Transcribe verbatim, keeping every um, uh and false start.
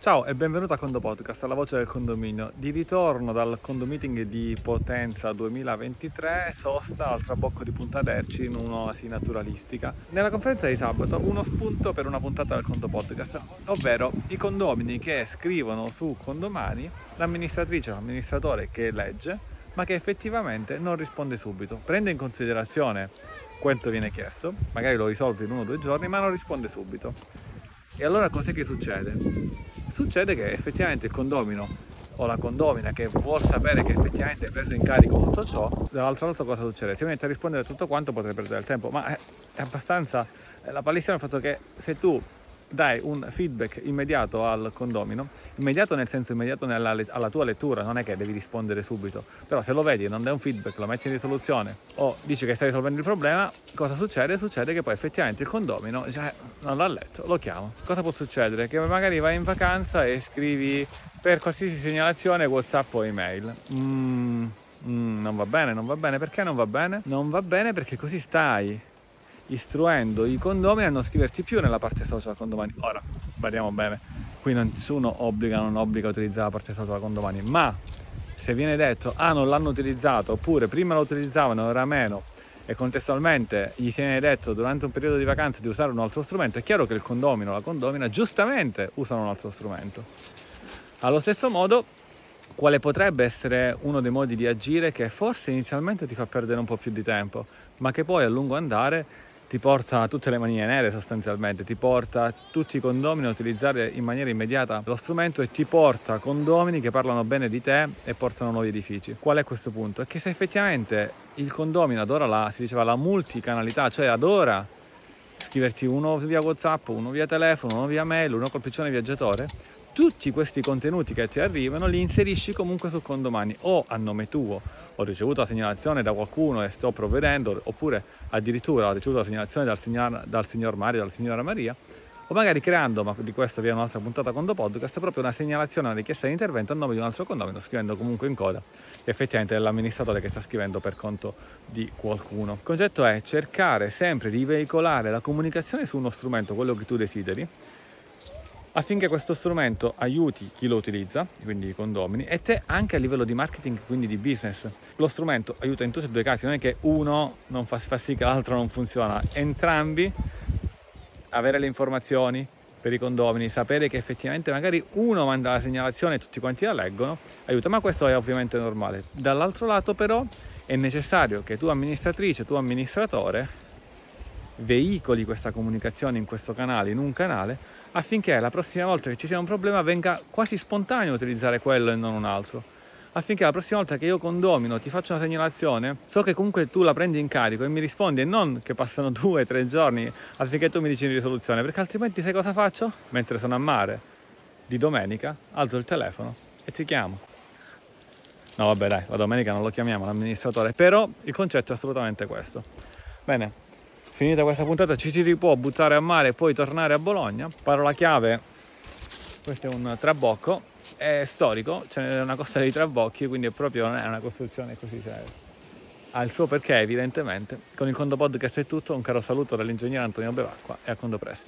Ciao e benvenuto a Condo Podcast, alla voce del condominio. Di ritorno dal condomeeting di Potenza duemilaventitré, sosta al trabocco di Punta Derci in un'oasi naturalistica. Nella conferenza di sabato uno spunto per una puntata del Condo Podcast, ovvero i condomini che scrivono su Condomani l'amministratrice o l'amministratore che legge, ma che effettivamente non risponde subito. Prende in considerazione quanto viene chiesto, magari lo risolve in uno o due giorni, ma non risponde subito. E allora cos'è che succede? Succede che effettivamente il condomino o la condomina che vuol sapere che effettivamente è preso in carico tutto ciò, dall'altro lato cosa succede? Se mette a rispondere a tutto quanto potrebbe perdere il tempo, ma è abbastanza la palestra nel fatto che se tu dai un feedback immediato al condomino, immediato nel senso immediato nella, alla tua lettura, non è che devi rispondere subito, però se lo vedi e non dai un feedback, lo metti in risoluzione o dici che stai risolvendo il problema, cosa succede? Succede che poi effettivamente il condomino dice, non l'ha letto, lo chiamo. Cosa può succedere? Che magari vai in vacanza e scrivi per qualsiasi segnalazione WhatsApp o email. Mm, mm, non va bene, non va bene. Perché non va bene? Non va bene perché così stai istruendo i condomini a non scriverti più nella parte social Condomani. Ora, badiamo bene, qui nessuno obbliga non obbliga a utilizzare la parte social Condomani, ma se viene detto, ah non l'hanno utilizzato, oppure prima lo utilizzavano, ora meno, e contestualmente gli si viene detto durante un periodo di vacanza di usare un altro strumento, è chiaro che il condomino o la condomina giustamente usano un altro strumento. Allo stesso modo, quale potrebbe essere uno dei modi di agire che forse inizialmente ti fa perdere un po' più di tempo, ma che poi a lungo andare ti porta a tutte le manie nere sostanzialmente, ti porta a tutti i condomini a utilizzare in maniera immediata lo strumento e ti porta a condomini che parlano bene di te e portano nuovi edifici. Qual è questo punto? È che se effettivamente il condomino adora la, si diceva, la multicanalità, cioè adora scriverti uno via WhatsApp, uno via telefono, uno via mail, uno col piccione viaggiatore, tutti questi contenuti che ti arrivano li inserisci comunque su Condomani o a nome tuo. Ho ricevuto la segnalazione da qualcuno e sto provvedendo, oppure addirittura ho ricevuto la segnalazione dal signor, dal signor Mario, dalla signora Maria, o magari creando, ma di questo vi è un'altra puntata Condo Podcast, proprio una segnalazione, una richiesta di intervento a nome di un altro condomino, scrivendo comunque in coda effettivamente è l'amministratore che sta scrivendo per conto di qualcuno. Il concetto è cercare sempre di veicolare la comunicazione su uno strumento, quello che tu desideri, affinché questo strumento aiuti chi lo utilizza, quindi i condomini, e te anche a livello di marketing, quindi di business. Lo strumento aiuta in tutti e due i casi, non è che uno non fa, fa sì che l'altro non funziona. Entrambi, avere le informazioni per i condomini, sapere che effettivamente magari uno manda la segnalazione e tutti quanti la leggono, aiuta, ma questo è ovviamente normale. Dall'altro lato però è necessario che tu amministratrice, tu amministratore, veicoli questa comunicazione in questo canale, in un canale, affinché la prossima volta che ci sia un problema venga quasi spontaneo utilizzare quello e non un altro, affinché la prossima volta che io condomino ti faccio una segnalazione so che comunque tu la prendi in carico e mi rispondi, e non che passano due o tre giorni affinché tu mi dici di risoluzione, perché altrimenti sai cosa faccio? Mentre sono a mare di domenica alzo il telefono e ti chiamo. No vabbè dai, la domenica non lo chiamiamo l'amministratore, però il concetto è assolutamente questo. Bene, finita questa puntata ci si può buttare a mare e poi tornare a Bologna. Parola chiave, questo è un trabocco, è storico, c'è una costa dei trabocchi, quindi è proprio, non è una costruzione così seria. Ha il suo perché evidentemente. Con il Condo Podcast è tutto, un caro saluto dall'ingegnere Antonio Bevacqua e a Condo Presti.